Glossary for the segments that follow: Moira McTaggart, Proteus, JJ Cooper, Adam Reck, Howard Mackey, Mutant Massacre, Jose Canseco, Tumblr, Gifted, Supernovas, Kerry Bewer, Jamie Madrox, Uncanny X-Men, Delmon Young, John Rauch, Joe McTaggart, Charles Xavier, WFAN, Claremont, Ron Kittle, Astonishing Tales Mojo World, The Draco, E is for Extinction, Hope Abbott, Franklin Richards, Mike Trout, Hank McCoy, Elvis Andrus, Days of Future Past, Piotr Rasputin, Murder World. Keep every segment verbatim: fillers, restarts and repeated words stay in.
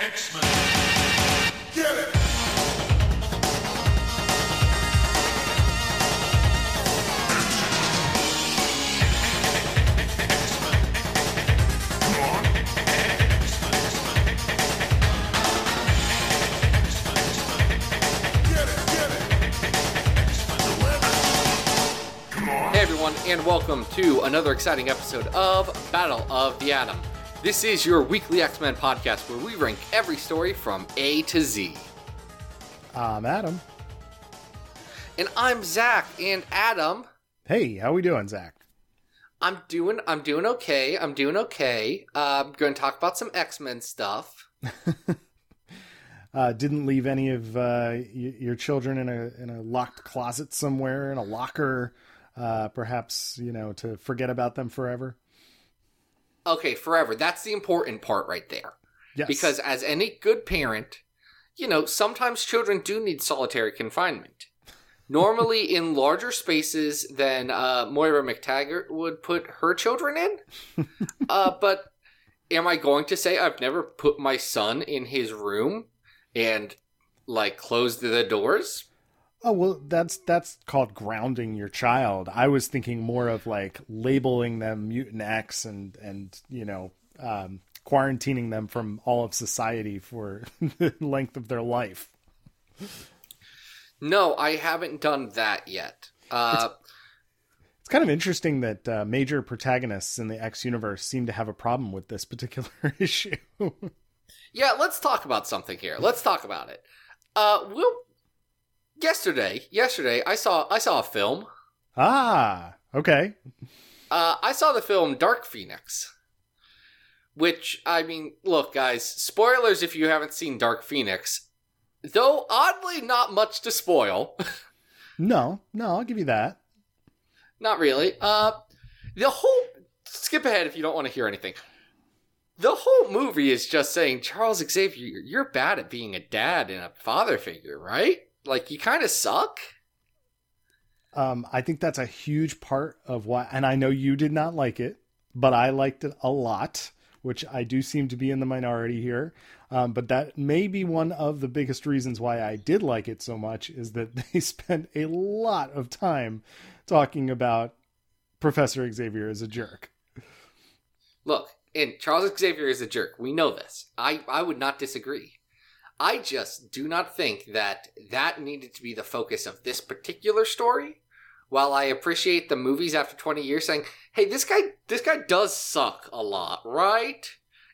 X-Men. Get it! Hey everyone, and welcome to another exciting episode of Battle of the Atom. This is your weekly X-Men podcast where we rank every story from A to Z. I'm Adam. And I'm Zach. And Adam. Hey, how we doing, Zach? I'm doing I'm doing okay. I'm doing okay. Uh, I'm going to talk about some X-Men stuff. uh, didn't leave any of uh, y- your children in a in a locked closet somewhere, in a locker, uh, perhaps, you know, to forget about them forever. Okay, forever. That's the important part right there. Yes. Because as any good parent, you know, sometimes children do need solitary confinement. Normally in larger spaces than uh, Moira McTaggart would put her children in. uh, but am I going to say I've never put my son in his room and, like, closed the doors? Oh, well, that's that's called grounding your child. I was thinking more of like labeling them mutant X and, and you know, um, quarantining them from all of society for the length of their life. No, I haven't done that yet. Uh, it's, it's kind of interesting that uh, major protagonists in the X universe seem to have a problem with this particular issue. Yeah, let's talk about something here. Let's talk about it. Uh, we'll... Yesterday, yesterday, I saw I saw a film. Ah, okay. Uh, I saw the film Dark Phoenix, which, I mean, look, guys, spoilers if you haven't seen Dark Phoenix, though oddly not much to spoil. No, no, I'll give you that. Not really. Uh, the whole, skip ahead if you don't want to hear anything. The whole movie is just saying, Charles Xavier, you're bad at being a dad and a father figure, right? Like, you kind of suck. Um, I think that's a huge part of why, and I know you did not like it, but I liked it a lot, which I do seem to be in the minority here. Um, but that may be one of the biggest reasons why I did like it so much is that they spent a lot of time talking about Professor Xavier as a jerk. Look, and Charles Xavier is a jerk. We know this. I, I would not disagree. I just do not think that that needed to be the focus of this particular story. While I appreciate the movies after twenty years saying, hey, this guy this guy does suck a lot, right?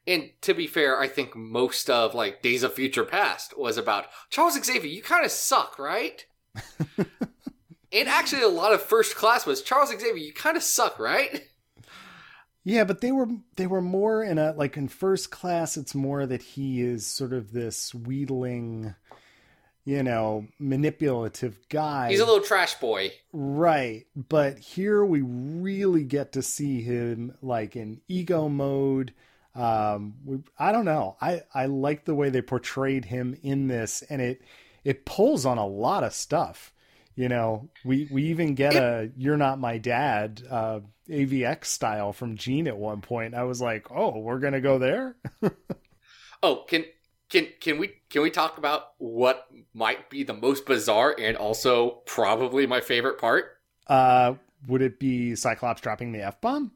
And to be fair, I think most of, like, Days of Future Past was about, Charles Xavier, you kind of suck, right? And actually a lot of First Class was, Charles Xavier, you kind of suck, right? Yeah, but they were they were more in a, like, in First Class, it's more that he is sort of this wheedling, you know, manipulative guy. He's a little trash boy. Right. But here we really get to see him, like, in ego mode. Um, we, I don't know. I, I like the way they portrayed him in this, and it it pulls on a lot of stuff. You know, we, we even get a "You're Not My Dad" uh, A V X style from Gene at one point. I was like, "Oh, we're gonna go there." Oh, can can can we can we talk about what might be the most bizarre and also probably my favorite part? Uh, would it be Cyclops dropping the F-bomb?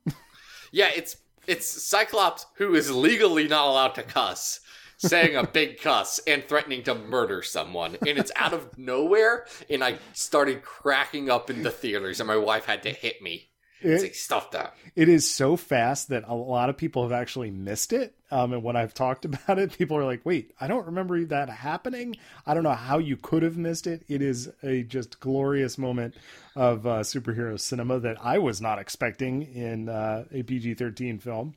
Yeah, it's it's Cyclops, who is legally not allowed to cuss, saying a big cuss and threatening to murder someone. And it's out of nowhere. And I started cracking up in the theaters, and my wife had to hit me. It's like, stuff that. It is so fast that a lot of people have actually missed it. Um, and when I've talked about it, people are like, wait, I don't remember that happening. I don't know how you could have missed it. It is a just glorious moment of uh, superhero cinema that I was not expecting in uh, a P G thirteen film.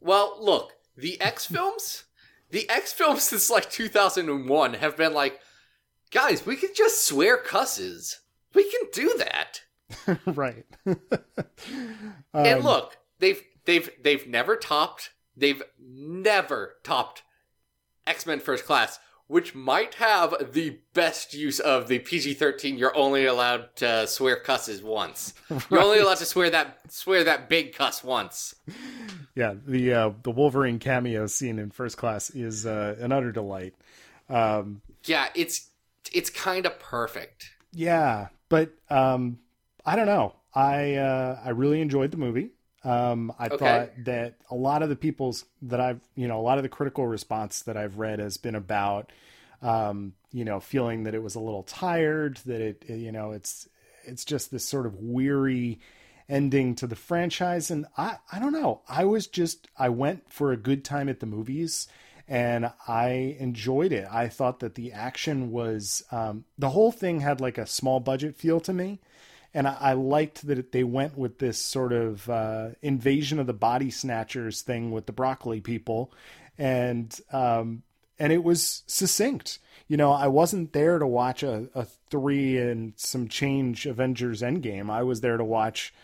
Well, look. The X films, the X films since like two thousand one have been like, guys, we can just swear cusses. We can do that. Right. um, and look, they've, they've, they've never topped, they've never topped X-Men First Class, which might have the best use of the P G thirteen. You're only allowed to swear cusses once. Right. You're only allowed to swear that swear that big cuss once. Yeah, the uh, the Wolverine cameo scene in First Class is uh, an utter delight. Um, yeah, it's it's kind of perfect. Yeah, but um, I don't know. I uh, I really enjoyed the movie. Um, I okay. thought that a lot of the people's that I've, you know, a lot of the critical response that I've read has been about, um, you know, feeling that it was a little tired, that it, you know, it's, it's just this sort of weary ending to the franchise. And I, I don't know, I was just, I went for a good time at the movies and I enjoyed it. I thought that the action was, um, the whole thing had like a small budget feel to me. And I liked that they went with this sort of uh, invasion of the body snatchers thing with the broccoli people. And um, and it was succinct. You know, I wasn't there to watch a, a three and some change Avengers Endgame. I was there to watch.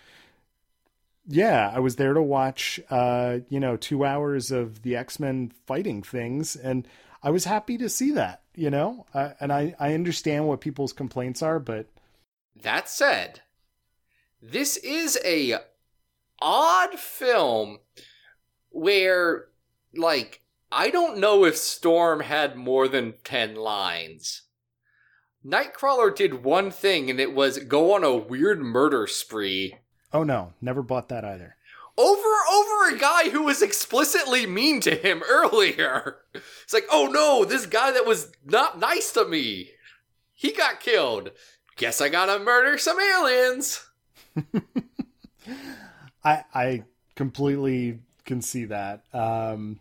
Yeah, I was there to watch, uh, you know, two hours of the X-Men fighting things. And I was happy to see that, you know, uh, and I, I understand what people's complaints are, but. That said, this is a odd film where, like, I don't know if Storm had more than ten lines. Nightcrawler did one thing, and it was go on a weird murder spree. Oh no, never bought that either. Over over a guy who was explicitly mean to him earlier. It's like, oh no, this guy that was not nice to me, he got killed. Guess I gotta murder some aliens. I I completely can see that. Um,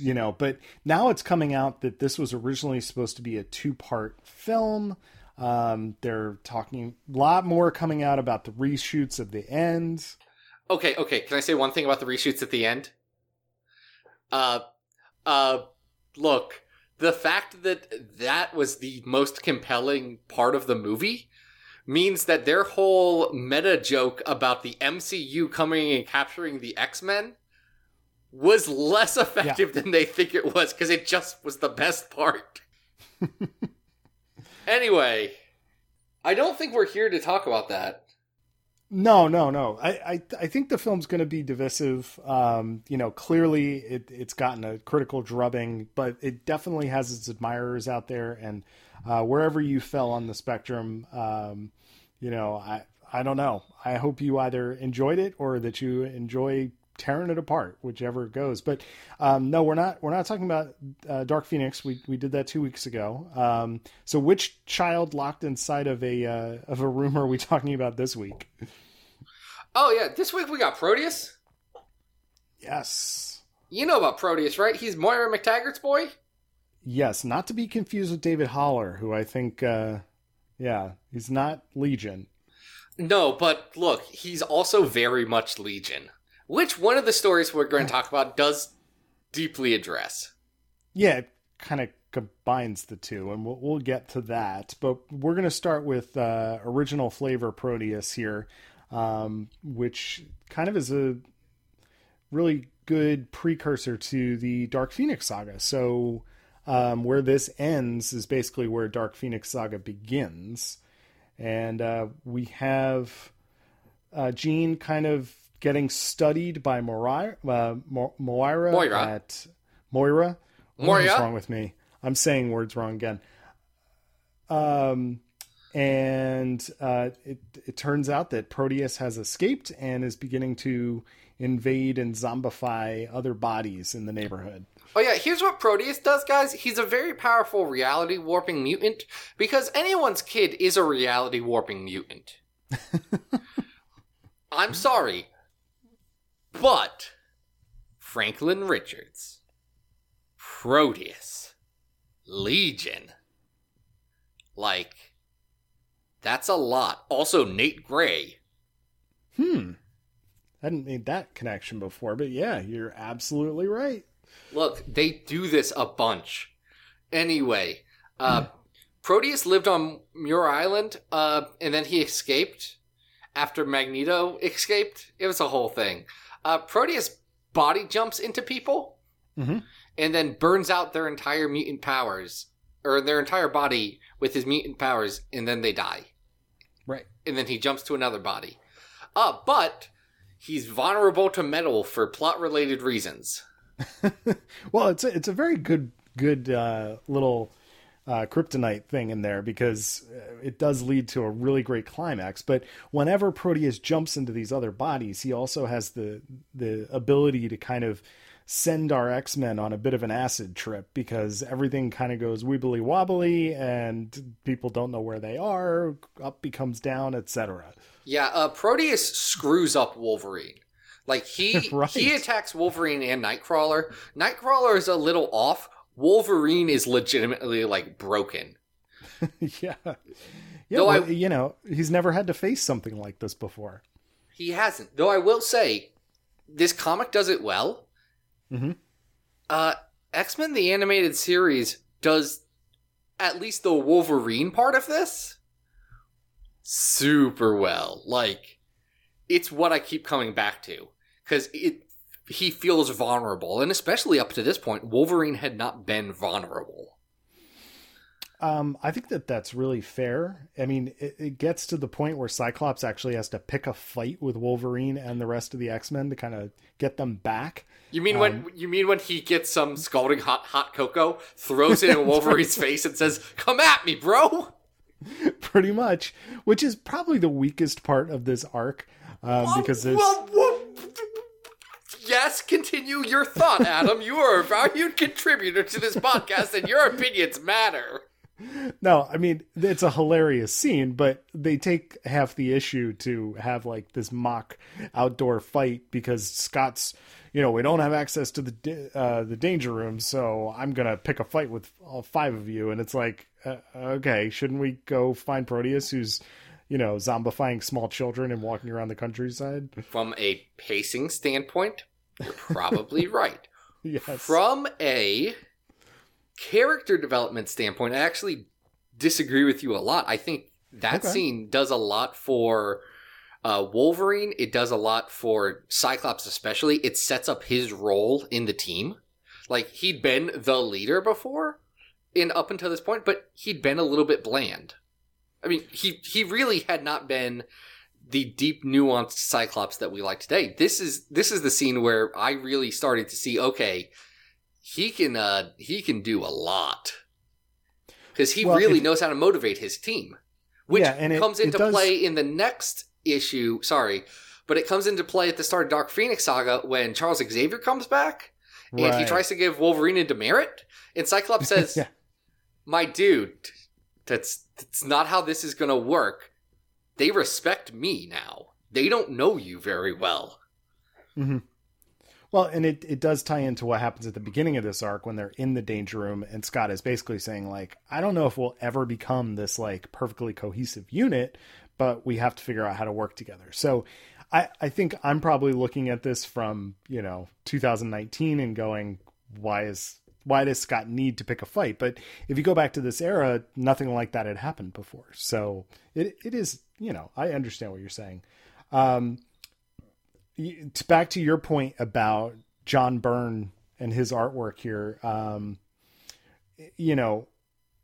you know, but now it's coming out that this was originally supposed to be a two-part film. Um, they're talking a lot more coming out about the reshoots of the end. Okay, okay. Can I say one thing about the reshoots at the end? Uh, uh, look. The fact that that was the most compelling part of the movie means that their whole meta joke about the M C U coming and capturing the X-Men was less effective yeah. than they think it was, because it just was the best part. Anyway, I don't think we're here to talk about that. No, no, no. I, I, I think the film's going to be divisive. Um, you know, clearly it, it's gotten a critical drubbing, but it definitely has its admirers out there. And uh, wherever you fell on the spectrum, um, you know, I, I don't know. I hope you either enjoyed it or that you enjoy tearing it apart, whichever it goes. But um, no, we're not. We're not talking about uh, Dark Phoenix. We we did that two weeks ago. Um, so which child locked inside of a uh, of a room are we talking about this week? Oh, yeah. This week we got Proteus. Yes. You know about Proteus, right? He's Moira McTaggart's boy. Yes. Not to be confused with David Haller, who I think, uh, yeah, he's not Legion. No, but look, he's also very much Legion, which one of the stories we're going to talk about does deeply address. Yeah, it kind of combines the two, and we'll, we'll get to that. But we're going to start with uh, original flavor Proteus here. Um, which kind of is a really good precursor to the Dark Phoenix Saga. So um, where this ends is basically where Dark Phoenix Saga begins. And uh, we have uh, Jean kind of getting studied by Moira, uh, Mo- Moira, Moira at Moira. Moira. What's wrong with me? I'm saying words wrong again. Um... And uh, it, it turns out that Proteus has escaped and is beginning to invade and zombify other bodies in the neighborhood. Oh, yeah. Here's what Proteus does, guys. He's a very powerful reality warping mutant, because anyone's kid is a reality warping mutant. I'm sorry, but Franklin Richards, Proteus, Legion, like... that's a lot. Also, Nate Gray. Hmm. I hadn't made that connection before, but yeah, you're absolutely right. Look, they do this a bunch. Anyway, uh, Proteus lived on Muir Island, uh, and then he escaped after Magneto escaped. It was a whole thing. Uh, Proteus body jumps into people mm-hmm. and then burns out their entire mutant powers. or their entire body with his mutant powers, and then they die. Right. And then he jumps to another body. Uh, but he's vulnerable to metal for plot-related reasons. Well, it's a, it's a very good good uh, little uh, kryptonite thing in there, because it does lead to a really great climax. But whenever Proteus jumps into these other bodies, he also has the the ability to kind of send our X-Men on a bit of an acid trip, because everything kind of goes wibbly wobbly and people don't know where they are. Up becomes down, et cetera. Yeah, uh, Proteus screws up Wolverine. Like, he right. he attacks Wolverine and Nightcrawler. Nightcrawler is a little off. Wolverine is legitimately, like, broken. yeah. yeah Though well, I, you know, he's never had to face something like this before. He hasn't. Though I will say, this comic does it well. Mm-hmm. Uh, X-Men the Animated Series does at least the Wolverine part of this super well. Like, it's what I keep coming back to, because it he feels vulnerable, and especially up to this point, Wolverine had not been vulnerable. Um, I think that that's really fair. I mean, it, it gets to the point where Cyclops actually has to pick a fight with Wolverine and the rest of the X-Men to kind of get them back. You mean um, when you mean when he gets some scalding hot hot cocoa, throws it in Wolverine's face, and says, "Come at me, bro." Pretty much, which is probably the weakest part of this arc, um, well, because there's. Well, well, yes, continue your thought, Adam. You are a valued contributor to this podcast, and your opinions matter. No, I mean, it's a hilarious scene, but they take half the issue to have, like, this mock outdoor fight because Scott's, you know, we don't have access to the uh, the danger room, so I'm going to pick a fight with all five of you. And it's like, uh, okay, shouldn't we go find Proteus, who's, you know, zombifying small children and walking around the countryside? From a pacing standpoint, you're probably right. Yes. From a character development standpoint, I actually disagree with you a lot. I think that okay. scene does a lot for uh, Wolverine. It does a lot for Cyclops, especially. It sets up his role in the team. Like, he'd been the leader before and up until this point, but he'd been a little bit bland. I mean, he, he really had not been the deep, nuanced Cyclops that we like today. This is this is the scene where I really started to see, okay, he can uh, he can do a lot, because he well, really it, knows how to motivate his team, which yeah, and it, comes into it does... play in the next issue. Sorry, but it comes into play at the start of Dark Phoenix Saga when Charles Xavier comes back right. and he tries to give Wolverine a demerit, and Cyclops says, yeah. "My dude, that's that's not how this is going to work. They respect me now. They don't know you very well." Mm-hmm. Well, and it, it does tie into what happens at the beginning of this arc when they're in the danger room, and Scott is basically saying, like, I don't know if we'll ever become this, like, perfectly cohesive unit, but we have to figure out how to work together. So I, I think I'm probably looking at this from, you know, two thousand nineteen and going, why is why does Scott need to pick a fight? But if you go back to this era, nothing like that had happened before. So it it is, you know, I understand what you're saying. Um Back to your point about John Byrne and his artwork here. Um, you know,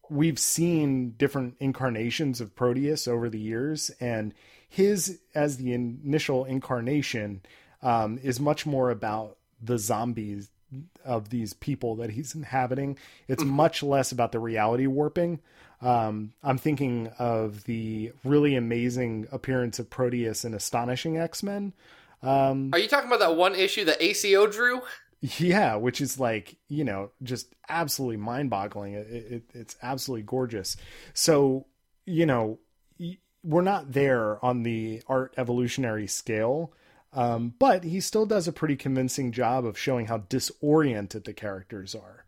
we've seen different incarnations of Proteus over the years, and his, as the initial incarnation, um, is much more about the zombies of these people that he's inhabiting. It's much less about the reality warping. Um, I'm thinking of the really amazing appearance of Proteus in Astonishing X-Men. Um, Are you talking about that one issue that A C O drew? Yeah, which is, like, you know, just absolutely mind-boggling. It, it, it's absolutely gorgeous. So, you know, we're not there on the art evolutionary scale, um, but he still does a pretty convincing job of showing how disoriented the characters are.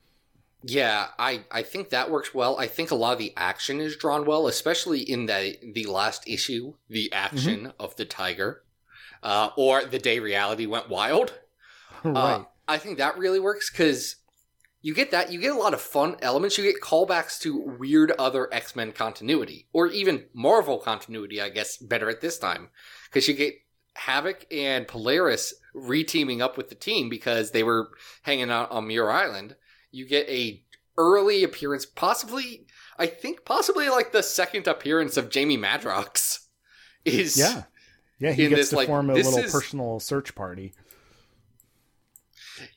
Yeah, I, I think that works well. I think a lot of the action is drawn well, especially in the, the last issue, the action mm-hmm. of the tiger. Uh, or the day reality went wild. Right. Uh, I think that really works because you get that. You get a lot of fun elements. You get callbacks to weird other X-Men continuity or even Marvel continuity, I guess, better at this time. Because you get Havoc and Polaris re-teaming up with the team because they were hanging out on Muir Island. You get a early appearance, possibly, I think possibly like the second appearance of Jamie Madrox is yeah. Yeah, he gets this, to like, form a little is, personal search party.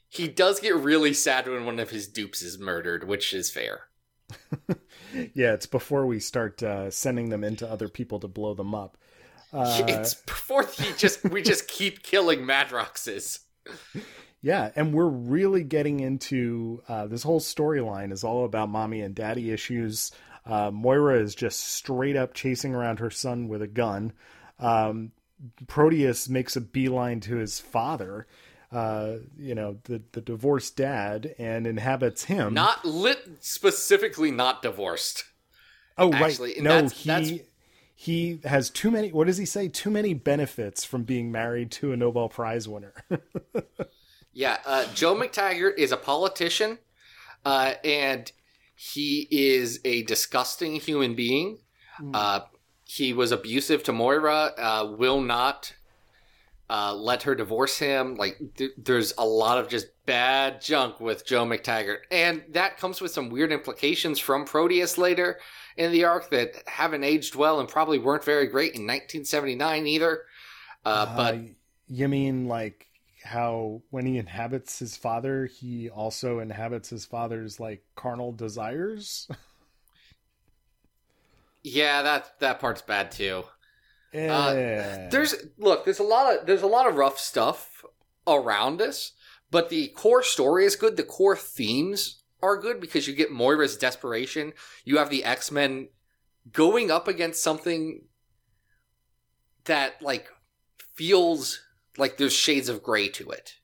He does get really sad when one of his dupes is murdered, which is fair. Yeah, it's before we start uh, sending them into other people to blow them up. Uh, it's before he just we just keep killing Madroxes. Yeah, and we're really getting into uh, this whole storyline is all about mommy and daddy issues. Uh, Moira is just straight up chasing around her son with a gun. Um, Proteus makes a beeline to his father, uh, you know, the, the divorced dad, and inhabits him. Not lit specifically, not divorced. Oh, actually, right. No, that's, he, that's... he has too many, what does he say? Too many benefits from being married to a Nobel Prize winner. Yeah. Uh, Joe McTaggart is a politician, uh, and he is a disgusting human being. Mm. Uh, He was abusive to Moira, uh, will not uh, let her divorce him. Like, th- there's a lot of just bad junk with Joe McTaggart. And that comes with some weird implications from Proteus later in the arc that haven't aged well and probably weren't very great in nineteen seventy-nine either. Uh, uh, but you mean, like, how when he inhabits his father, he also inhabits his father's, like, carnal desires? Yeah, that that part's bad too. Yeah. Uh, there's look, there's a lot of there's a lot of rough stuff around this, but the core story is good. The core themes are good because you get Moira's desperation. You have the X-Men going up against something that like feels like there's shades of gray to it,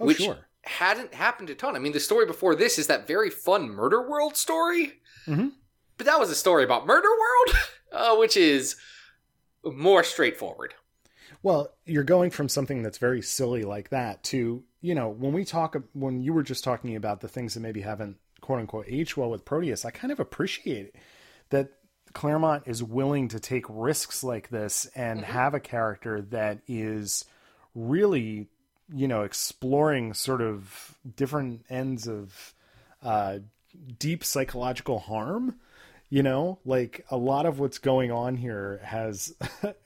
oh, which sure. hadn't happened a ton. I mean, the story before this is that very fun Murder World story. Mm-hmm. But that was a story about Murder World, uh, which is more straightforward. Well, you're going from something that's very silly like that to, you know, when we talk, when you were just talking about the things that maybe haven't, quote unquote, aged well with Proteus, I kind of appreciate that Claremont is willing to take risks like this and mm-hmm. have a character that is really, you know, exploring sort of different ends of uh, deep psychological harm. You know, like a lot of what's going on here has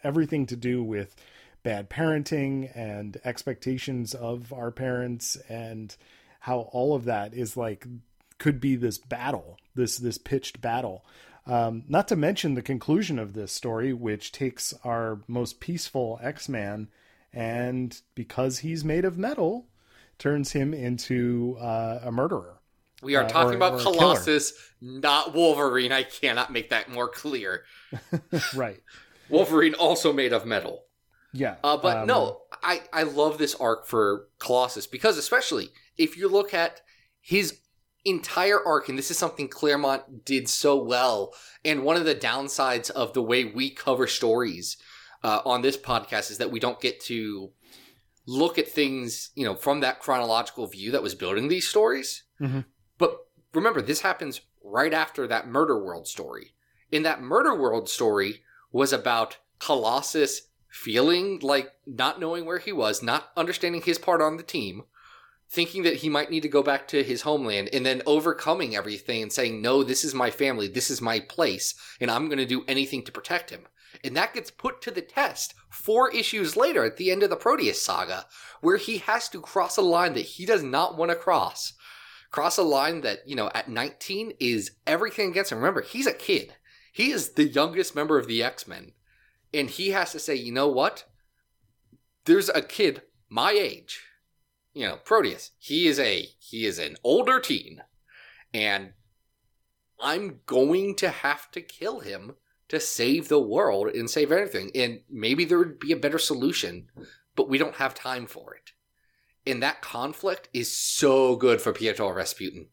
everything to do with bad parenting and expectations of our parents and how all of that is like could be this battle, this this pitched battle. Um, not to mention the conclusion of this story, which takes our most peaceful X-Man and because he's made of metal, turns him into uh, a murderer. We are uh, talking or, about or Colossus, killer. Not Wolverine. I cannot make that more clear. Right. Wolverine also made of metal. Yeah. Uh, but um, no, I, I love this arc for Colossus because especially if you look at his entire arc, and this is something Claremont did so well, and one of the downsides of the way we cover stories uh, on this podcast is that we don't get to look at things, you know, from that chronological view that was building these stories. Mm-hmm. But remember, this happens right after that Murder World story. And that Murder World story was about Colossus feeling like not knowing where he was, not understanding his part on the team, thinking that he might need to go back to his homeland, and then overcoming everything and saying, no, this is my family, this is my place, and I'm going to do anything to protect him. And that gets put to the test four issues later at the end of the Proteus saga, where he has to cross a line that he does not want to cross. Cross a line that, you know, at nineteen is everything against him. Remember, he's a kid. He is the youngest member of the X-Men. And he has to say, you know what? There's a kid my age. You know, Proteus. He is a he is an older teen. And I'm going to have to kill him to save the world and save everything. And maybe there would be a better solution, but we don't have time for it. And that conflict is so good for Piotr Rasputin.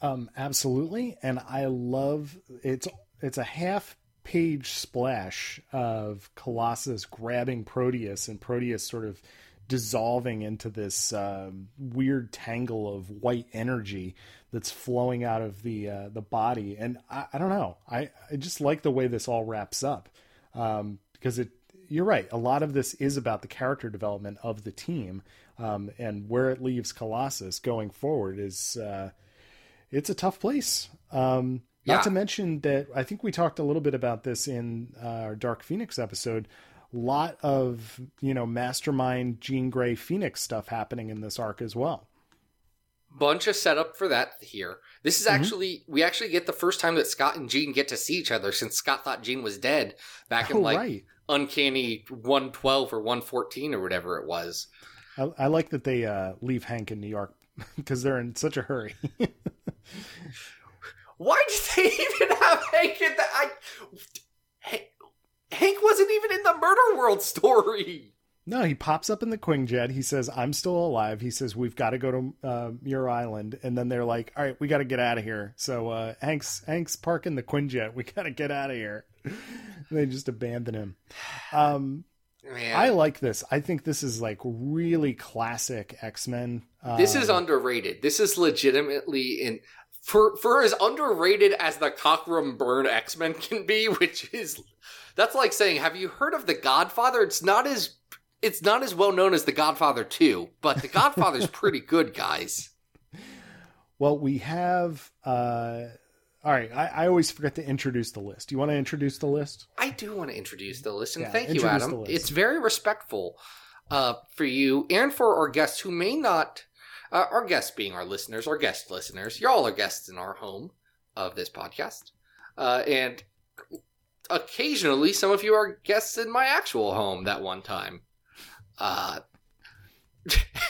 Um, absolutely. And I love it's it's a half page splash of Colossus grabbing Proteus and Proteus sort of dissolving into this um, weird tangle of white energy that's flowing out of the uh, the body. And I, I don't know. I, I just like the way this all wraps up um, because it. You're right. A lot of this is about the character development of the team um, and where it leaves Colossus going forward is, uh, it's a tough place. Um, not yeah. to mention that I think we talked a little bit about this in uh, our Dark Phoenix episode. A lot of, you know, mastermind Jean Grey Phoenix stuff happening in this arc as well. Bunch of setup for that here. This is actually, mm-hmm. we actually get the first time that Scott and Jean get to see each other since Scott thought Jean was dead back in oh, like right. Uncanny one twelve or one fourteen or whatever it was. I, I like that they uh, leave Hank in New York because they're in such a hurry. Why did they even have Hank in the... I, H- Hank wasn't even in the Murder World story. No, he pops up in the Quingjet. He says, I'm still alive. He says, we've got to go to uh, Muir Island. And then they're like, all right, we got to get out of here. So uh, Hank's, Hank's parking the Quingjet. We got to get out of here. They just abandon him. Um, Man. I like this. I think this is like really classic X-Men. Um, this is underrated. This is legitimately in... For for as underrated as the Cockrum Burn X-Men can be, which is, that's like saying, have you heard of The Godfather? It's not as it's not as well known as The Godfather two, but The Godfather's pretty good, guys. Well, we have, uh, all right, I, I always forget to introduce the list. Do you want to introduce the list? I do want to introduce the list, and yeah, thank you, Adam. It's very respectful uh, for you and for our guests who may not... Uh, our guests being our listeners, our guest listeners. Y'all are guests in our home of this podcast. Uh, and occasionally, some of you are guests in my actual home that one time. Uh,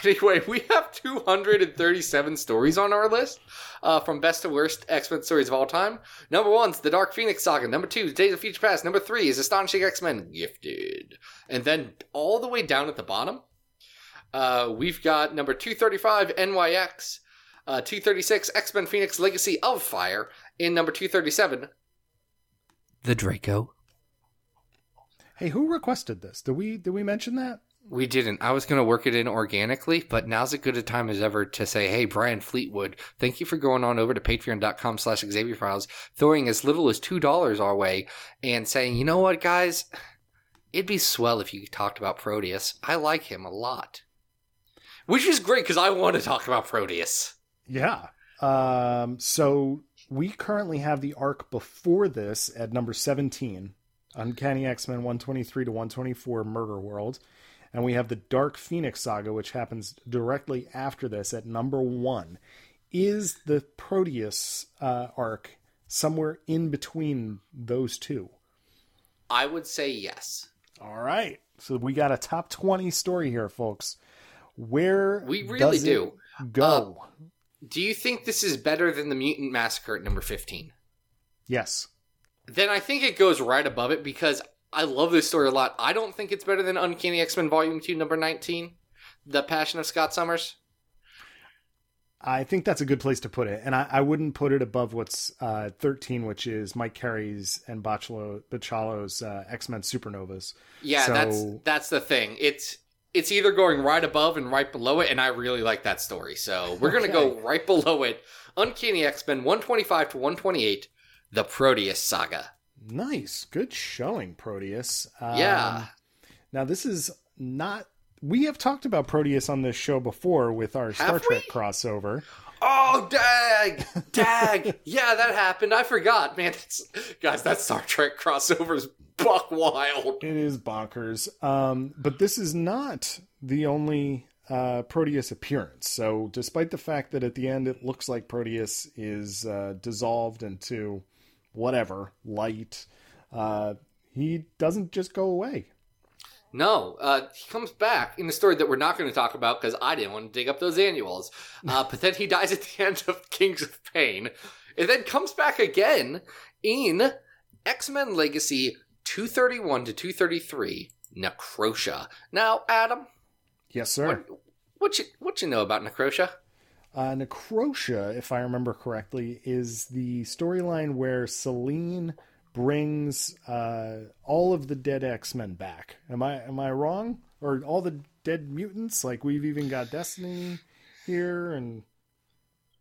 anyway, we have two hundred thirty-seven stories on our list uh, from best to worst X-Men stories of all time. Number one's The Dark Phoenix Saga. Number two is Days of Future Past. Number three is Astonishing X-Men Gifted. And then all the way down at the bottom, Uh, we've got number two thirty-five, N Y X, uh, two thirty-six, X-Men Phoenix Legacy of Fire, and number two thirty-seven, The Draco. Hey, who requested this? Did we, did we mention that? We didn't. I was going to work it in organically, but now's as good a time as ever to say, hey, Brian Fleetwood, thank you for going on over to patreon.com slash Xavier Files, throwing as little as two dollars our way, and saying, you know what, guys? It'd be swell if you talked about Proteus. I like him a lot. Which is great, because I want to talk about Proteus. Yeah. Um, so we currently have the arc before this at number seventeen, Uncanny X-Men one twenty-three to one twenty-four, Murder World. And we have the Dark Phoenix Saga, which happens directly after this at number one. Is the Proteus uh, arc somewhere in between those two? I would say yes. All right. So we got a top twenty story here, folks. Where we really does do it go? Uh, do you think this is better than the Mutant Massacre at number fifteen? Yes. Then I think it goes right above it because I love this story a lot. I don't think it's better than Uncanny X-Men Volume two, number nineteen, The Passion of Scott Summers. I think that's a good place to put it, and I, I wouldn't put it above what's uh, thirteen, which is Mike Carey's and Bachalo, Bachalo's uh, X-Men Supernovas. Yeah, so... that's that's the thing. It's It's either going right above and right below it, and I really like that story. So we're going to okay. go right below it. Uncanny X-Men one twenty-five to one twenty-eight, The Proteus Saga. Nice. Good showing, Proteus. Um, yeah. Now, this is not... We have talked about Proteus on this show before with our have Star we? Trek crossover. Oh, dag! Dag! Yeah, that happened. I forgot. Man, that's, guys, that Star Trek crossover is buck wild. It is bonkers. Um, but this is not the only uh, Proteus appearance. So despite the fact that at the end it looks like Proteus is uh, dissolved into whatever, light, uh, he doesn't just go away. No, uh, he comes back in a story that we're not going to talk about because I didn't want to dig up those annuals. Uh, but then he dies at the end of Kings of Pain. And then comes back again in X-Men Legacy two thirty-one to two thirty-three, Necrosha. Now, Adam. Yes, sir. What, what, you, what you know about Necrosha? Uh, Necrosha, if I remember correctly, is the storyline where Selene... brings uh, all of the dead X-Men back. Am I am I wrong? Or all the dead mutants? Like, we've even got Destiny here and...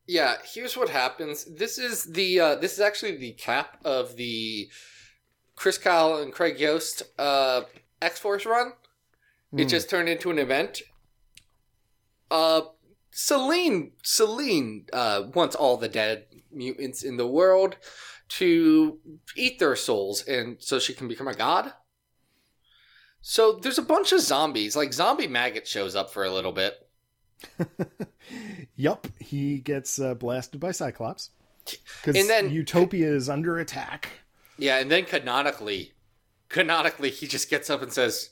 Yeah, here's what happens. This is the uh, this is actually the cap of the Chris Kyle and Craig Yost uh, X-Force run. It mm. just turned into an event. Uh, Selene Selene uh, wants all the dead mutants in the world to eat their souls, and so she can become a god. So there's a bunch of zombies. Like, Zombie Maggot shows up for a little bit. Yup. He gets uh, blasted by Cyclops. Because Utopia is under attack. Yeah, and then canonically, canonically, he just gets up and says,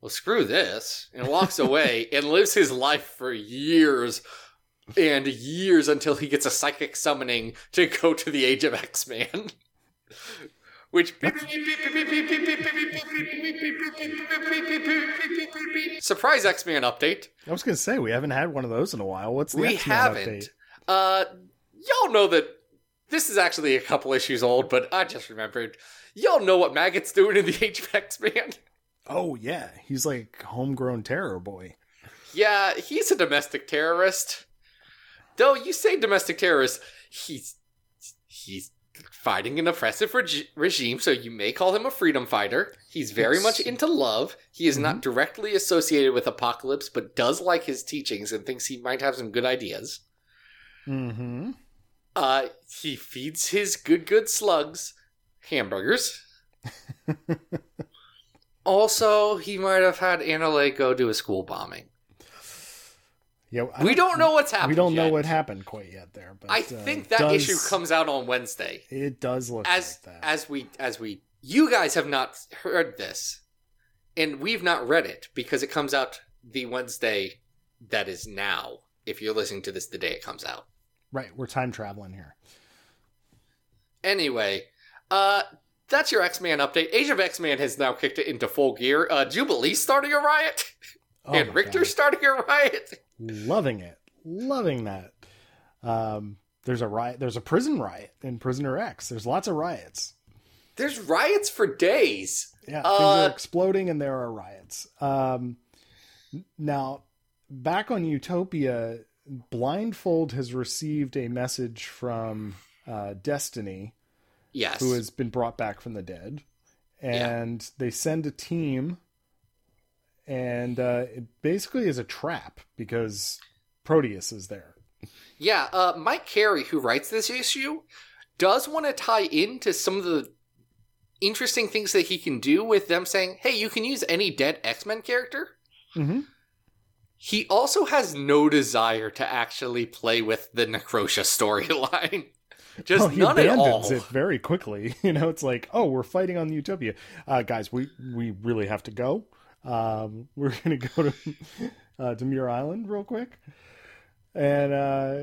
well, screw this, and walks away and lives his life for years and years until he gets a psychic summoning to go to the Age of X-Man. Which surprise X-Man update. I was going to say, we haven't had one of those in a while. What's the we X-Man haven't. Update? Uh, y'all know that this is actually a couple issues old, but I just remembered. Y'all know what Maggot's doing in the Age of X-Man. Oh, yeah. He's like homegrown terror boy. Yeah, he's a domestic terrorist. Though, you say domestic terrorist, he's he's fighting an oppressive reg- regime, so you may call him a freedom fighter. He's very much into love. He is mm-hmm. not directly associated with Apocalypse, but does like his teachings and thinks he might have some good ideas. Mm-hmm. Uh, he feeds his good, good slugs hamburgers. Also, he might have had Anna go do a school bombing. Yeah, I we don't, don't know what's happened. We don't yet. know what happened quite yet there. But I think uh, that does, issue comes out on Wednesday. It does look as, like that. As we, as we, you guys have not heard this, and we've not read it because it comes out the Wednesday that is now. If you're listening to this the day it comes out. Right, we're time traveling here. Anyway, uh, that's your X-Man update. Age of X-Man has now kicked it into full gear. Uh, Jubilee's starting a riot. Oh, and Richter's God. starting a riot. Loving it. Loving that. Um, there's a riot. There's a prison riot in Prisoner X. There's lots of riots. There's riots for days. Yeah, things uh, are exploding and there are riots. Um, now, back on Utopia, Blindfold has received a message from uh, Destiny. Yes. Who has been brought back from the dead. And yeah. they send a team. And uh, it basically is a trap because Proteus is there. Yeah. Uh, Mike Carey, who writes this issue, does want to tie into some of the interesting things that he can do with them saying, hey, you can use any dead X-Men character. Mm-hmm. He also has no desire to actually play with the Necrosha storyline. Just oh, he none abandons at all. It very quickly. You know, it's like, oh, we're fighting on Utopia. Uh, guys, we, we really have to go. Um, we're going to go to, uh, to Muir Island real quick. And uh,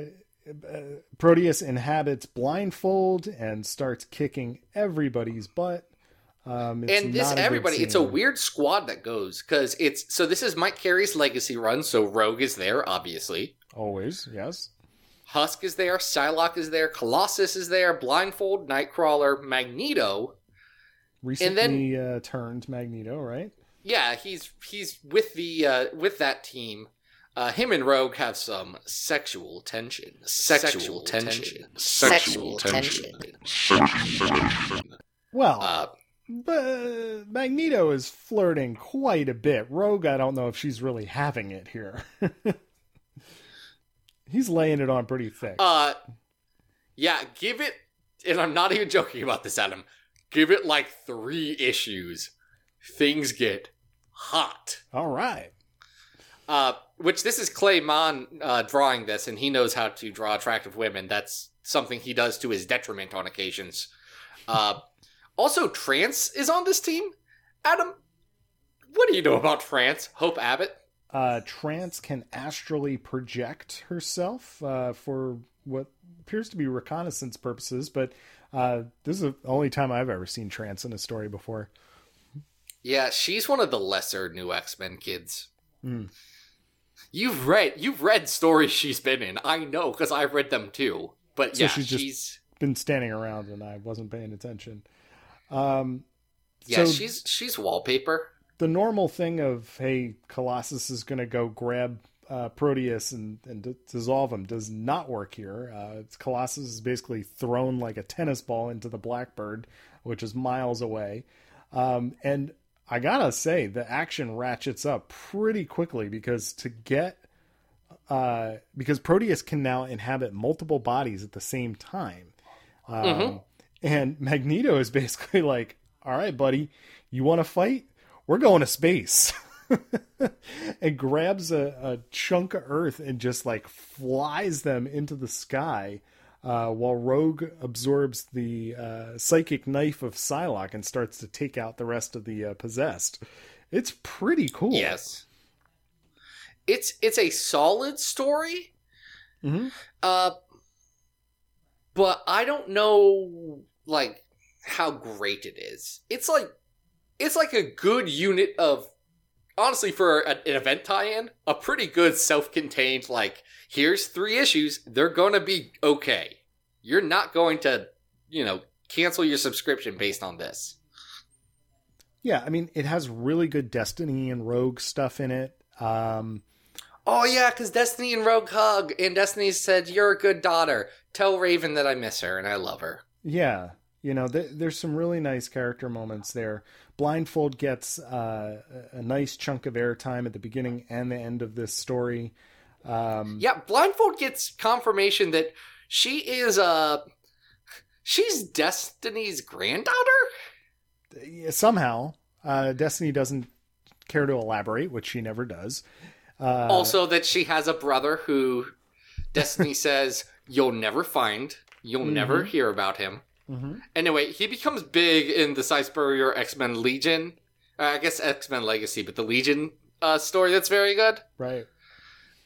Proteus inhabits Blindfold and starts kicking everybody's butt. Um, it's and this everybody, it's a weird squad that goes because it's so this is Mike Carey's legacy run. So Rogue is there, obviously. Always. Yes. Husk is there. Psylocke is there. Colossus is there. Blindfold, Nightcrawler, Magneto. Recently and then, uh, turned Magneto, right? Yeah, he's he's with the uh, with that team. Uh, him and Rogue have some sexual tension. Sexual, sexual tension. tension. Sexual, sexual tension. tension. Well, uh, but Magneto is flirting quite a bit. Rogue, I don't know if she's really having it here. He's laying it on pretty thick. Uh, yeah, give it, and I'm not even joking about this, Adam. Give it like three issues. Things get hot. All right. Uh, which this is Claremont uh, drawing this, and he knows how to draw attractive women. That's something he does to his detriment on occasions. Uh, also, Trance is on this team. Adam, what do you know about Trance? Hope Abbott? Uh, Trance can astrally project herself uh, for what appears to be reconnaissance purposes, but uh, this is the only time I've ever seen Trance in a story before. Yeah, she's one of the lesser new X-Men kids. Mm. You've read you've read stories she's been in. I know, because I've read them too. But so yeah, she's, just she's been standing around and I wasn't paying attention. Um, yeah, so she's she's wallpaper. The normal thing of, hey, Colossus is going to go grab uh, Proteus and, and d- dissolve him does not work here. Uh, it's Colossus is basically thrown like a tennis ball into the Blackbird, which is miles away. Um, and... I gotta say, the action ratchets up pretty quickly because to get uh, because Proteus can now inhabit multiple bodies at the same time. Um, mm-hmm. And Magneto is basically like, all right, buddy, you want to fight? We're going to space. And grabs a, a chunk of Earth and just like flies them into the sky, uh, while Rogue absorbs the uh, psychic knife of Psylocke and starts to take out the rest of the uh, possessed. It's pretty cool. Yes. It's it's a solid story. Mm-hmm. Uh, but I don't know like how great it is. It's like it's like a good unit of, honestly, for an event tie-in, a pretty good self-contained, like, here's three issues, they're going to be okay. You're not going to, you know, cancel your subscription based on this. Yeah, I mean, it has really good Destiny and Rogue stuff in it. Um, oh, yeah, because Destiny and Rogue hug, and Destiny said, you're a good daughter. Tell Raven that I miss her and I love her. Yeah. You know, th- there's some really nice character moments there. Blindfold gets uh, a nice chunk of airtime at the beginning and the end of this story. Um, yeah, Blindfold gets confirmation that she is uh, she's Destiny's granddaughter? Yeah, somehow. Uh, Destiny doesn't care to elaborate, which she never does. Uh, also that she has a brother who Destiny says, you'll never find, you'll mm-hmm. never hear about him. Mm-hmm. Anyway, he becomes big in the Cy Spurrier X-Men Legion. Uh, I guess X-Men Legacy, but the Legion uh, story that's very good. Right.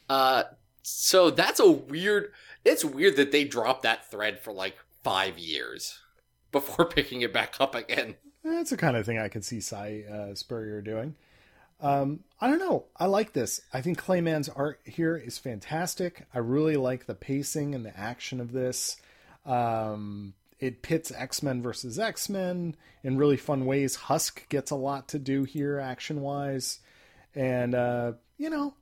Uh, so that's a weird... It's weird that they dropped that thread for like five years before picking it back up again. That's the kind of thing I could see Cy uh, Spurrier doing. Um, I don't know. I like this. I think Clayman's art here is fantastic. I really like the pacing and the action of this. Um... It pits X-Men versus X-Men in really fun ways. Husk gets a lot to do here action-wise. And, uh, you know,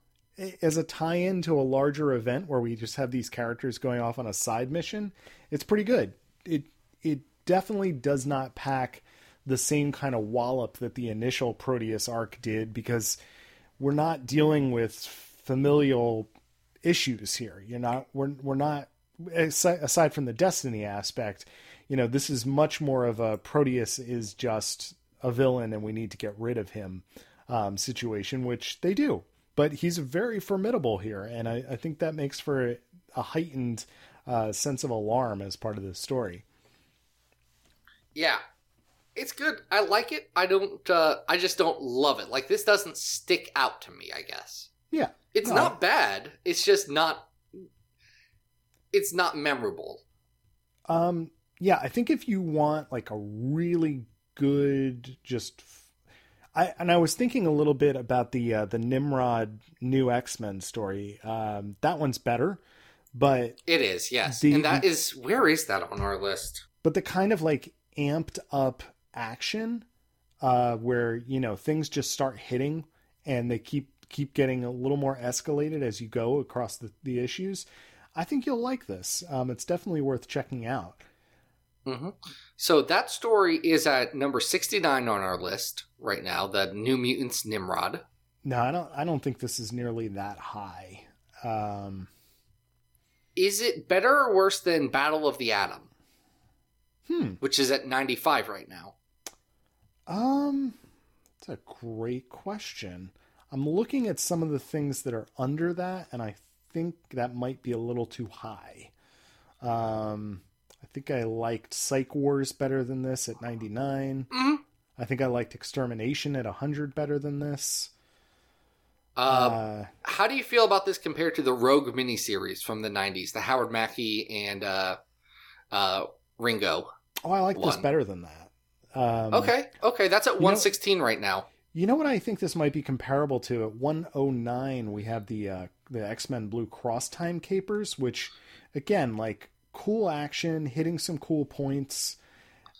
as a tie-in to a larger event where we just have these characters going off on a side mission, it's pretty good. It it definitely does not pack the same kind of wallop that the initial Proteus arc did, because we're not dealing with familial issues here. You're not, we're, we're not, aside from the Destiny aspect, you know, this is much more of a Proteus is just a villain and we need to get rid of him um, situation, which they do, but he's very formidable here. And I, I think that makes for a heightened uh, sense of alarm as part of the story. Yeah, it's good. I like it. I don't, uh, I just don't love it. Like, this doesn't stick out to me, I guess. Yeah. It's no. not bad. It's just not, it's not memorable. Um, yeah, I think if you want like a really good, just, f- I, and I was thinking a little bit about the, uh, the Nimrod new X-Men story. Um, that one's better, but it is. Yes. The, and that is, where is that on our list? But the kind of like amped up action, uh, where, you know, things just start hitting and they keep, keep getting a little more escalated as you go across the, the issues. I think you'll like this. Um, it's definitely worth checking out. Mm-hmm. So that story is at number sixty-nine on our list right now, the New Mutants Nimrod. No, I don't I don't think this is nearly that high. Um, is it better or worse than Battle of the Atom? Hmm. Which is at ninety-five right now. Um, that's a great question. I'm looking at some of the things that are under that, and I think that might be a little too high. Um, I think I liked Psych Wars better than this at ninety-nine. Mm-hmm. I think I liked Extermination at one hundred better than this. Uh, uh, how do you feel about this compared to the Rogue miniseries from the nineties, the Howard Mackey and uh, uh, Ringo? Oh, I like one. This better than that. Um, okay, okay, that's at one sixteen know, right now. You know what I think this might be comparable to? At one oh nine, we have the uh, the X-Men Blue Cross Time Capers, which, again, like, cool action, hitting some cool points,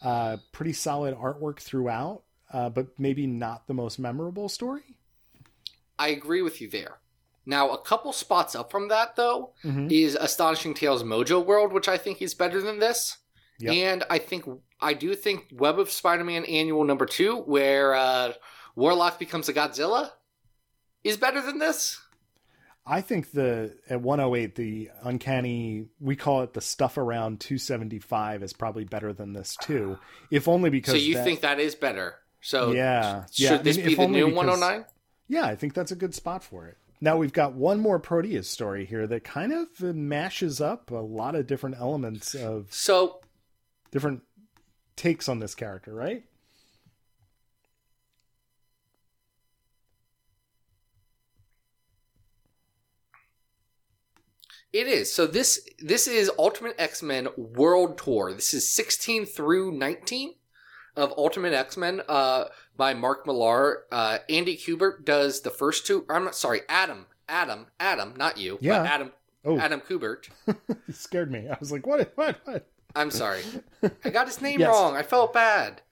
uh, pretty solid artwork throughout, uh, but maybe not the most memorable story. I agree with you there. Now, a couple spots up from that, though, mm-hmm. is Astonishing Tales Mojo World, which I think is better than this. Yep. And I think I do think Web of Spider-Man Annual number two, where uh, Warlock becomes a Godzilla, is better than this. I think the at one oh eight, the uncanny, we call it the stuff around two seventy-five, is probably better than this too, if only because. So you that, think that is better? So yeah, should yeah. this I mean, be the new because, one oh nine? Yeah, I think that's a good spot for it. Now we've got one more Proteus story here that kind of mashes up a lot of different elements of so different takes on this character, right? It is. So this this is Ultimate X-Men World Tour. This is sixteen through nineteen of Ultimate X-Men uh, by Mark Millar. Uh, Andy Kubert does the first two. I'm not sorry. Adam. Adam. Adam. Not you. Yeah. But Adam. Oh. Adam Kubert. You scared me. I was like, what? What? What? I'm sorry. I got his name yes. wrong. I felt bad.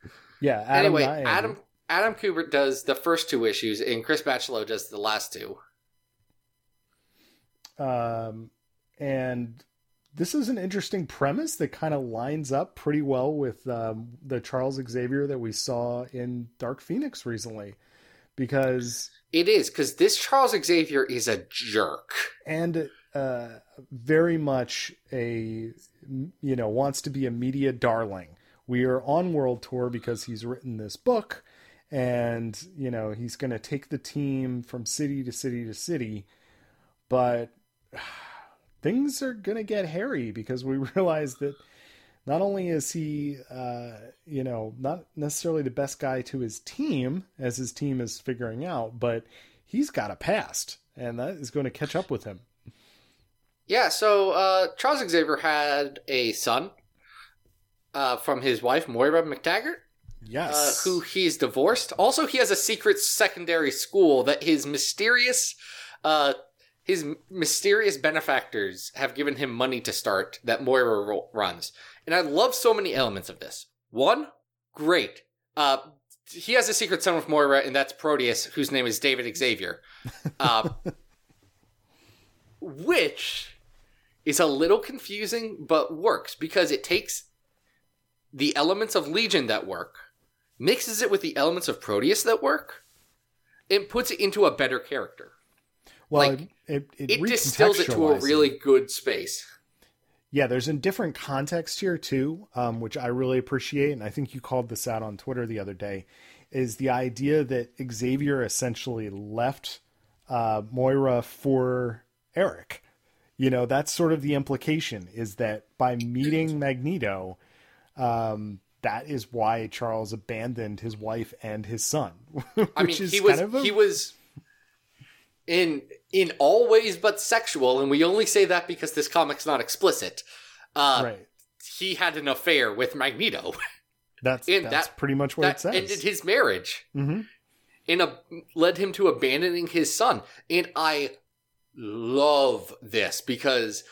Yeah. Adam, anyway, I Adam. Adam Kubert does the first two issues, and Chris Bachalo does the last two. Um. And this is an interesting premise that kind of lines up pretty well with um, the Charles Xavier that we saw in Dark Phoenix recently. Because it is, because this Charles Xavier is a jerk. And uh, very much a, you know, wants to be a media darling. We are on World Tour because he's written this book. And, you know, he's going to take the team from city to city to city. But things are going to get hairy because we realize that not only is he, uh, you know, not necessarily the best guy to his team, as his team is figuring out, but he's got a past, and that is going to catch up with him. Yeah, so uh, Charles Xavier had a son uh, from his wife, Moira McTaggart. Yes. Uh, who he's divorced. Also, he has a secret secondary school that his mysterious... Uh, His mysterious benefactors have given him money to start that Moira ro- runs. And I love so many elements of this. One, great. Uh, he has a secret son with Moira, and that's Proteus, whose name is David Xavier. Uh, which is a little confusing, but works because it takes the elements of Legion that work, mixes it with the elements of Proteus that work, and puts it into a better character. Well, like, it, it, it, it distills it to a really good space. Yeah, there's a different context here too, um, which I really appreciate. And I think you called this out on Twitter the other day, is the idea that Xavier essentially left uh, Moira for Eric. You know, that's sort of the implication, is that by meeting Magneto, um, that is why Charles abandoned his wife and his son. Which I mean, is he, was, kind of a... he was... In in all ways but sexual, and we only say that because this comic's not explicit. Uh, right. He had an affair with Magneto. That's, and that's that, pretty much what that it says. Ended his marriage, mm-hmm. and a, led him to abandoning his son. And I love this because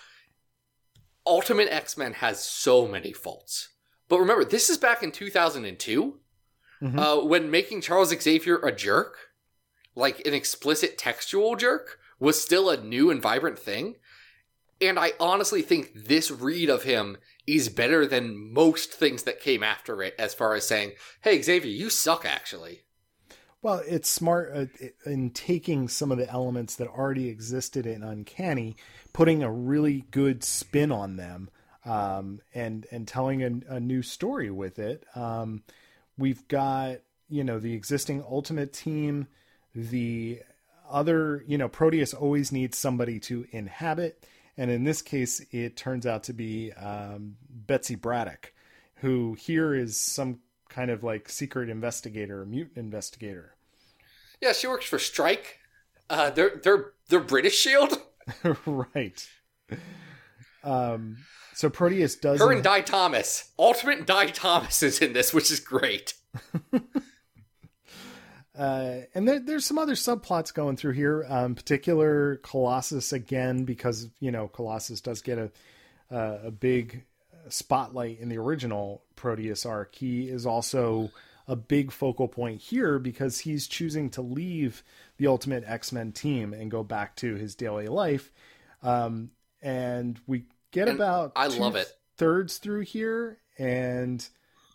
Ultimate X-Men has so many faults. But remember, this is back in two thousand two mm-hmm. uh, when making Charles Xavier a jerk, like an explicit textual jerk, was still a new and vibrant thing. And I honestly think this read of him is better than most things that came after it, as far as saying, hey, Xavier, you suck, actually. Well, it's smart in taking some of the elements that already existed in Uncanny, putting a really good spin on them, um, and, and telling a, a new story with it. Um, we've got, you know, the existing Ultimate team. The other, you know, Proteus always needs somebody to inhabit. And in this case, it turns out to be um, Betsy Braddock, who here is some kind of like secret investigator, mutant investigator. Yeah, she works for Strike. Uh, they're, they're, they're British Shield. Right. Um, so Proteus does. Her and Di Thomas. Ultimate Di Thomas is in this, which is great. Uh, and there, there's some other subplots going through here, um, particular Colossus again, because, you know, Colossus does get a, uh, a big spotlight in the original Proteus arc. He is also a big focal point here because he's choosing to leave the Ultimate X-Men team and go back to his daily life. Um, and we get and about I love it. thirds through here, and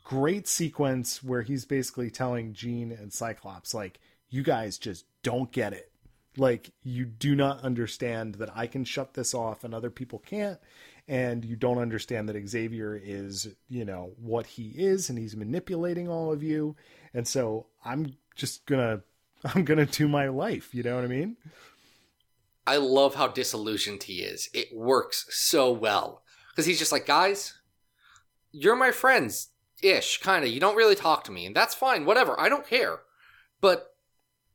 great sequence where he's basically telling Jean and Cyclops, like, you guys just don't get it. Like, you do not understand that I can shut this off and other people can't. And you don't understand that Xavier is, you know, what he is, and he's manipulating all of you. And so I'm just gonna, I'm gonna do my life. You know what I mean? I love how disillusioned he is. It works so well. Because he's just like, guys, you're my friends ish. Kind of, you don't really talk to me, and that's fine. Whatever. I don't care. But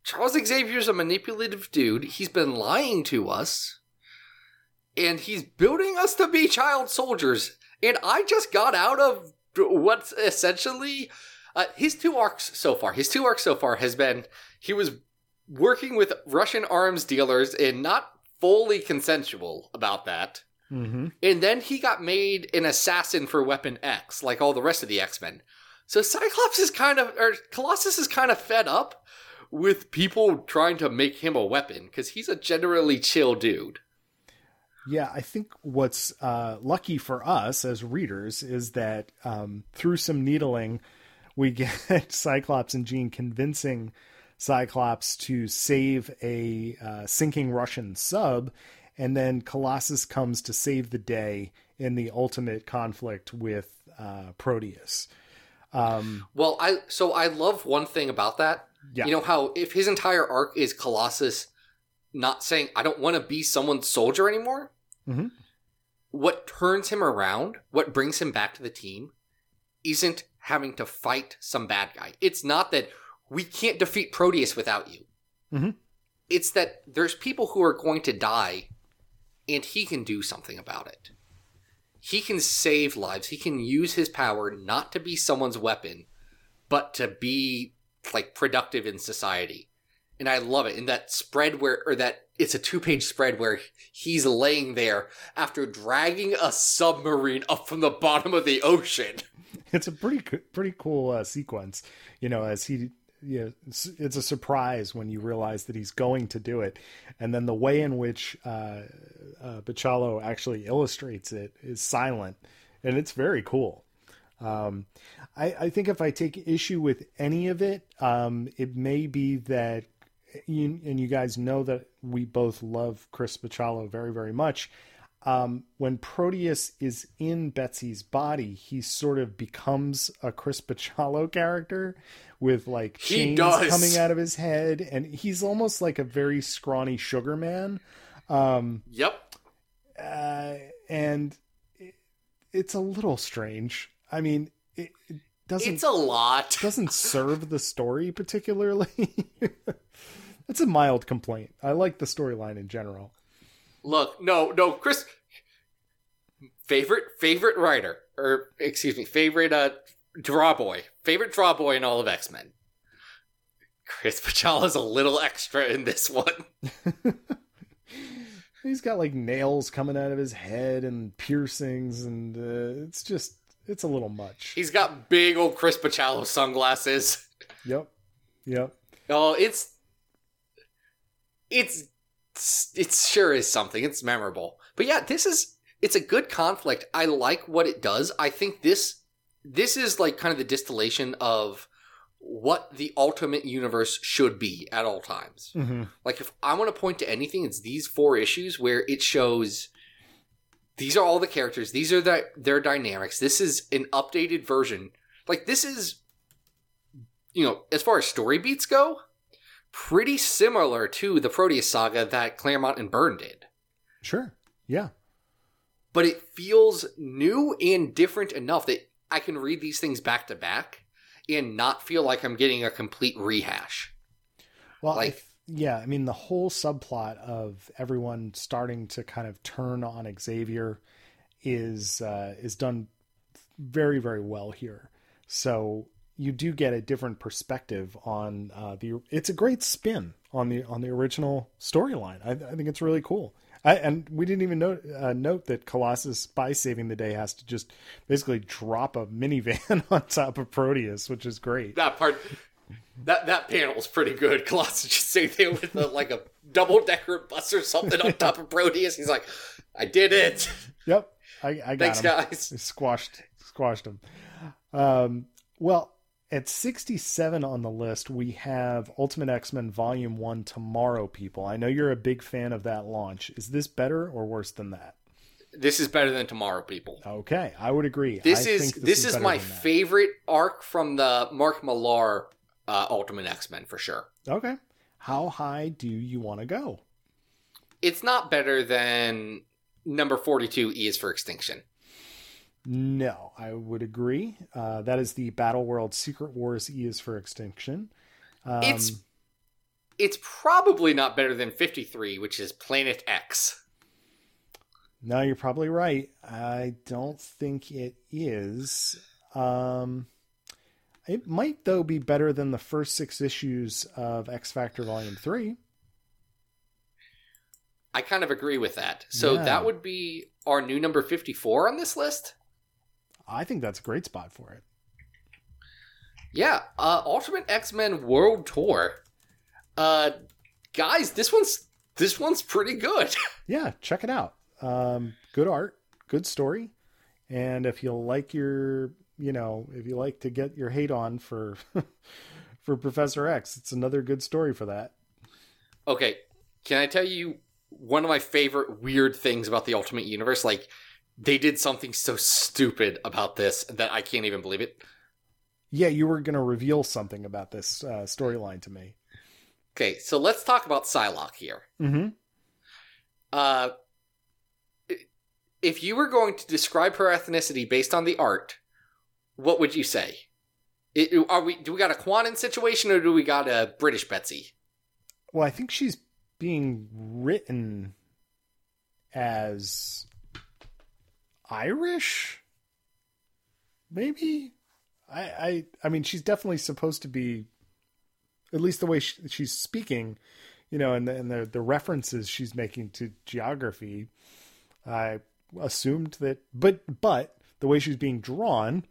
Charles Xavier's a manipulative dude. He's been lying to us. And he's building us to be child soldiers. And I just got out of what's essentially uh, his two arcs so far. His two arcs so far has been he was working with Russian arms dealers and not fully consensual about that. Mm-hmm. And then he got made an assassin for Weapon X, like all the rest of the X-Men. So Cyclops is kind of, or Colossus is kind of fed up with people trying to make him a weapon because he's a generally chill dude. Yeah, I think what's uh, lucky for us as readers is that um, through some needling, we get Cyclops and Jean convincing Cyclops to save a uh, sinking Russian sub, and then Colossus comes to save the day in the ultimate conflict with uh, Proteus. Um, well, I so I love one thing about that. Yeah. You know how if his entire arc is Colossus not saying, I don't want to be someone's soldier anymore. Mm-hmm. What turns him around, what brings him back to the team, isn't having to fight some bad guy. It's not that we can't defeat Proteus without you. Mm-hmm. It's that there's people who are going to die, and he can do something about it. He can save lives. He can use his power not to be someone's weapon, but to be like productive in society. And I love it. And that spread where, or that it's a two-page spread where he's laying there after dragging a submarine up from the bottom of the ocean. It's a pretty, pretty cool uh, sequence, you know, as he, you know, it's a surprise when you realize that he's going to do it. And then the way in which uh, uh, Bachalo actually illustrates it is silent, and it's very cool. Um, I, I think if I take issue with any of it, um, it may be that You, and you guys know that we both love Chris Bachalo very, very much. Um, when Proteus is in Betsy's body, he sort of becomes a Chris Bachalo character with like chains coming out of his head. And he's almost like a very scrawny sugar man. Um, yep. Uh, and it, it's a little strange. I mean, it, it doesn't, it's a lot. Doesn't serve the story particularly. It's a mild complaint. I like the storyline in general. Look, no, no, Chris, favorite, favorite writer, or excuse me, favorite uh, draw boy, favorite draw boy in all of X-Men. Chris Bachalo's a little extra in this one. He's got like nails coming out of his head and piercings, and uh, it's just, it's a little much. He's got big old Chris Bachalo sunglasses. Yep, yep. Oh, it's... It's, it sure is something. It's memorable. But yeah, this is, it's a good conflict. I like what it does. I think this, this is like kind of the distillation of what the Ultimate Universe should be at all times. Mm-hmm. Like if I want to point to anything, it's these four issues where it shows these are all the characters. These are the, their dynamics. This is an updated version. Like this is, you know, as far as story beats go, pretty similar to the Proteus saga that Claremont and Byrne did. Sure, yeah. But it feels new and different enough that I can read these things back to back and not feel like I'm getting a complete rehash. Well, like, if, yeah, I mean, the whole subplot of everyone starting to kind of turn on Xavier is uh, is done very, very well here. So you do get a different perspective on uh, the, it's a great spin on the, on the original storyline. I, I think it's really cool. I, and we didn't even note, uh, note that Colossus, by saving the day, has to just basically drop a minivan on top of Proteus, which is great. That part, that, that panel is pretty good. Colossus just sitting there with a, like a double decker bus or something on top of Proteus. He's like, I did it. Yep. I, I got Thanks, him. Guys. I squashed, squashed him. Um, well, At sixty-seven on the list, we have Ultimate X-Men Volume one Tomorrow, people. I know you're a big fan of that launch. Is this better or worse than that? This is better than Tomorrow, people. Okay, I would agree. This I is think this, this is, is my favorite arc from the Mark Millar uh, Ultimate X-Men, for sure. Okay. How high do you want to go? It's not better than number forty-two, E is for Extinction. No, I would agree. Uh, that is the Battle World Secret Wars, E is for Extinction. Um, it's it's probably not better than fifty-three, which is Planet X. No, you're probably right. I don't think it is. Um, it might, though, be better than the first six issues of X Factor Volume three. I kind of agree with that. So yeah. That would be our new number fifty-four on this list. I think that's a great spot for it. Yeah. Uh, Ultimate X-Men World Tour. Uh, guys, this one's, this one's pretty good. Yeah. Check it out. Um, good art, good story. And if you like your, you know, if you like to get your hate on for, for Professor X, it's another good story for that. Okay. Can I tell you one of my favorite weird things about the Ultimate Universe? Like, they did something so stupid about this that I can't even believe it. Yeah, you were going to reveal something about this uh, storyline to me. Okay, so let's talk about Psylocke here. Mm-hmm. Uh, if you were going to describe her ethnicity based on the art, what would you say? It, are we do we got a Quanon situation, or do we got a British Betsy? Well, I think she's being written as Irish, maybe. I, I I mean, she's definitely supposed to be, at least the way she, she's speaking, you know, and the, and the the references she's making to geography, I assumed that, but but the way she's being drawn,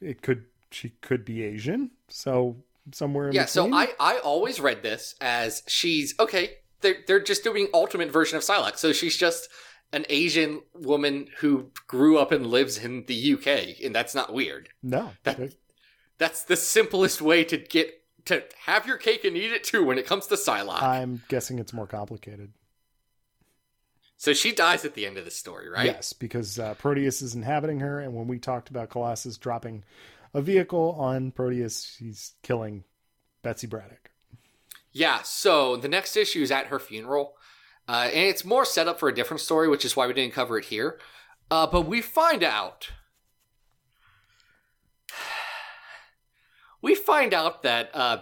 it could she could be Asian, so somewhere in yeah between. So I I always read this as she's okay, they're, they're just doing ultimate version of Psylocke, so she's just an Asian woman who grew up and lives in the U K, and that's not weird. No. That, that's the simplest way to get to have your cake and eat it too when it comes to Psylocke. I'm guessing it's more complicated. So she dies at the end of the story, right? Yes, because uh, Proteus is inhabiting her, and when we talked about Colossus dropping a vehicle on Proteus, she's killing Betsy Braddock. Yeah, so the next issue is at her funeral. Uh, and it's more set up for a different story, which is why we didn't cover it here. Uh, but we find out... We find out that uh,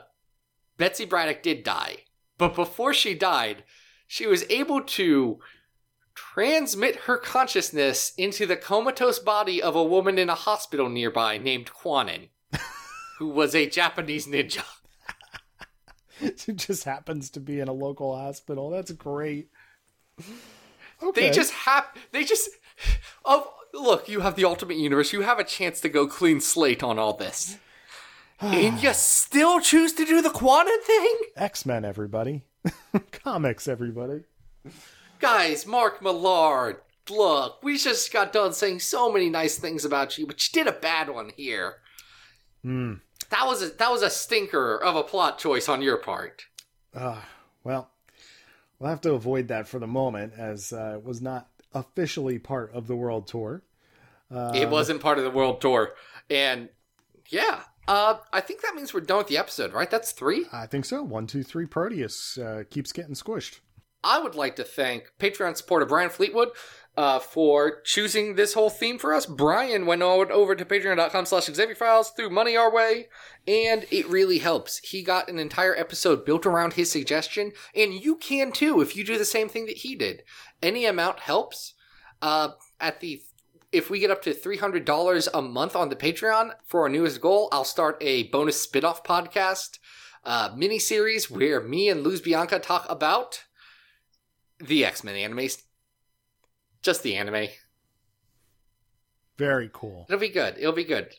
Betsy Braddock did die. But before she died, she was able to transmit her consciousness into the comatose body of a woman in a hospital nearby named Quanon, who was a Japanese ninja. It just happens to be in a local hospital. That's great. Okay. They just hap- They just. Oh, look! You have the Ultimate Universe. You have a chance to go clean slate on all this, and you still choose to do the Quanon thing. X-Men, everybody. Comics, everybody. Guys, Mark Millar. Look, we just got done saying so many nice things about you, but you did a bad one here. Hmm. That was a, that was a stinker of a plot choice on your part. Uh, well, we'll have to avoid that for the moment, as uh, it was not officially part of the World Tour. Uh, it wasn't part of the World Tour. And, yeah, uh, I think that means we're done with the episode, right? That's three? I think so. One, two, three, Proteus uh, keeps getting squished. I would like to thank Patreon supporter Brian Fleetwood uh, for choosing this whole theme for us. Brian went over to patreon.com slash Xavier Files, threw money our way, and it really helps. He got an entire episode built around his suggestion, and you can too if you do the same thing that he did. Any amount helps. Uh, at the If we get up to three hundred dollars a month on the Patreon for our newest goal, I'll start a bonus spinoff podcast uh, miniseries where me and Luz Bianca talk about the X-Men animes. Just the anime. Very cool. It'll be good. It'll be good.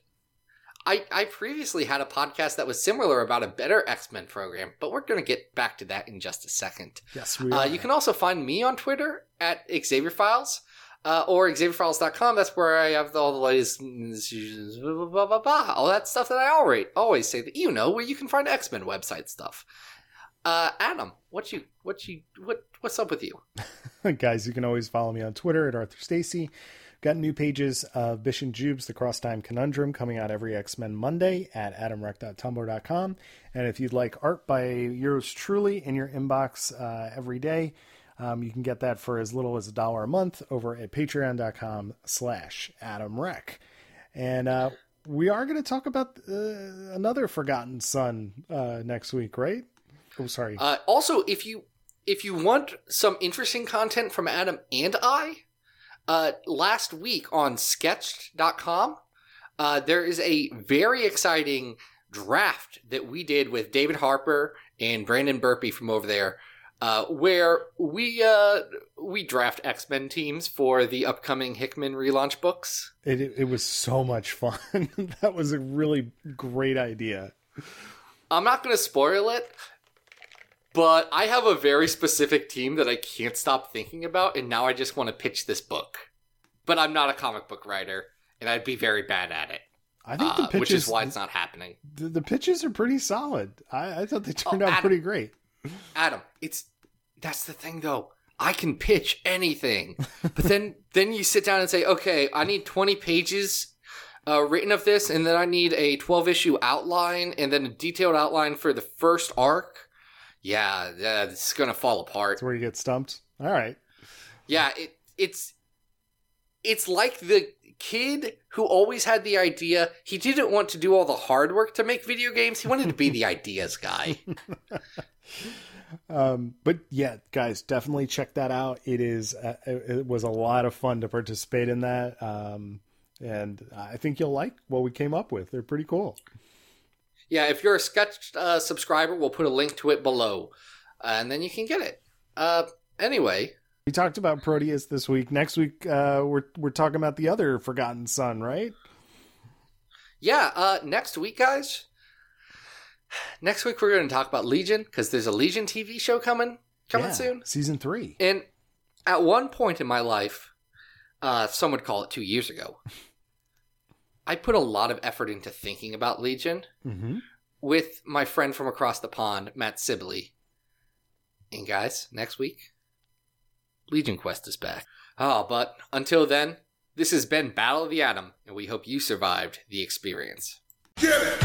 I, I previously had a podcast that was similar about a better X-Men program, but we're going to get back to that in just a second. Yes, we are. Uh, you can also find me on Twitter at Xavier Files. uh, or Xavier Files dot com. That's where I have all the latest, blah, blah, blah, blah, all that stuff that I already, always say that you know, where you can find X-Men website stuff. Uh, Adam, what you, what you, what, what's up with you? Guys, you can always follow me on Twitter at Arthur Stacey. Got new pages of Bish and Jubes, The Cross-Time Conundrum, coming out every X-Men Monday at adam reck dot tumblr dot com. And if you'd like art by yours truly in your inbox uh, every day, um, you can get that for as little as a dollar a month over at patreon dot com slash adam reck. And uh, we are going to talk about uh, another Forgotten Son uh, next week, right? Oh, sorry. Uh, also, if you if you want some interesting content from Adam and I, uh, last week on sketched dot com, uh, there is a very exciting draft that we did with David Harper and Brandon Burpee from over there, uh, where we uh, we draft X-Men teams for the upcoming Hickman relaunch books. It it was so much fun. That was a really great idea. I'm not going to spoil it, but I have a very specific team that I can't stop thinking about, and now I just want to pitch this book. But I'm not a comic book writer, and I'd be very bad at it. I think the pitches, uh, which is why it's not happening. The, the pitches are pretty solid. I, I thought they turned oh, Adam, out pretty great. Adam, it's that's the thing though. I can pitch anything, but then then you sit down and say, okay, I need twenty pages Uh, written of this, and then I need a twelve issue outline, and then a detailed outline for the first arc. Yeah, yeah, it's gonna fall apart. That's where you get stumped. All right. Yeah, it it's it's like the kid who always had the idea. He didn't want to do all the hard work to make video games. He wanted to be the ideas guy. Um, but yeah, guys, definitely check that out. It is uh, it was a lot of fun to participate in that. Um, And I think you'll like what we came up with. They're pretty cool. Yeah, if you're a Sketch uh, subscriber, we'll put a link to it below. Uh, and then you can get it. Uh, anyway. We talked about Proteus this week. Next week, uh, we're we're talking about the other Forgotten Son, right? Yeah, uh, next week, guys. Next week, we're going to talk about Legion, because there's a Legion T V show coming, coming yeah, soon. Season three. And at one point in my life, uh, some would call it two years ago, I put a lot of effort into thinking about Legion mm-hmm. with my friend from across the pond, Matt Sibley. And guys, next week, Legion Quest is back. Oh, but until then, this has been Battle of the Atom, and we hope you survived the experience. Get it!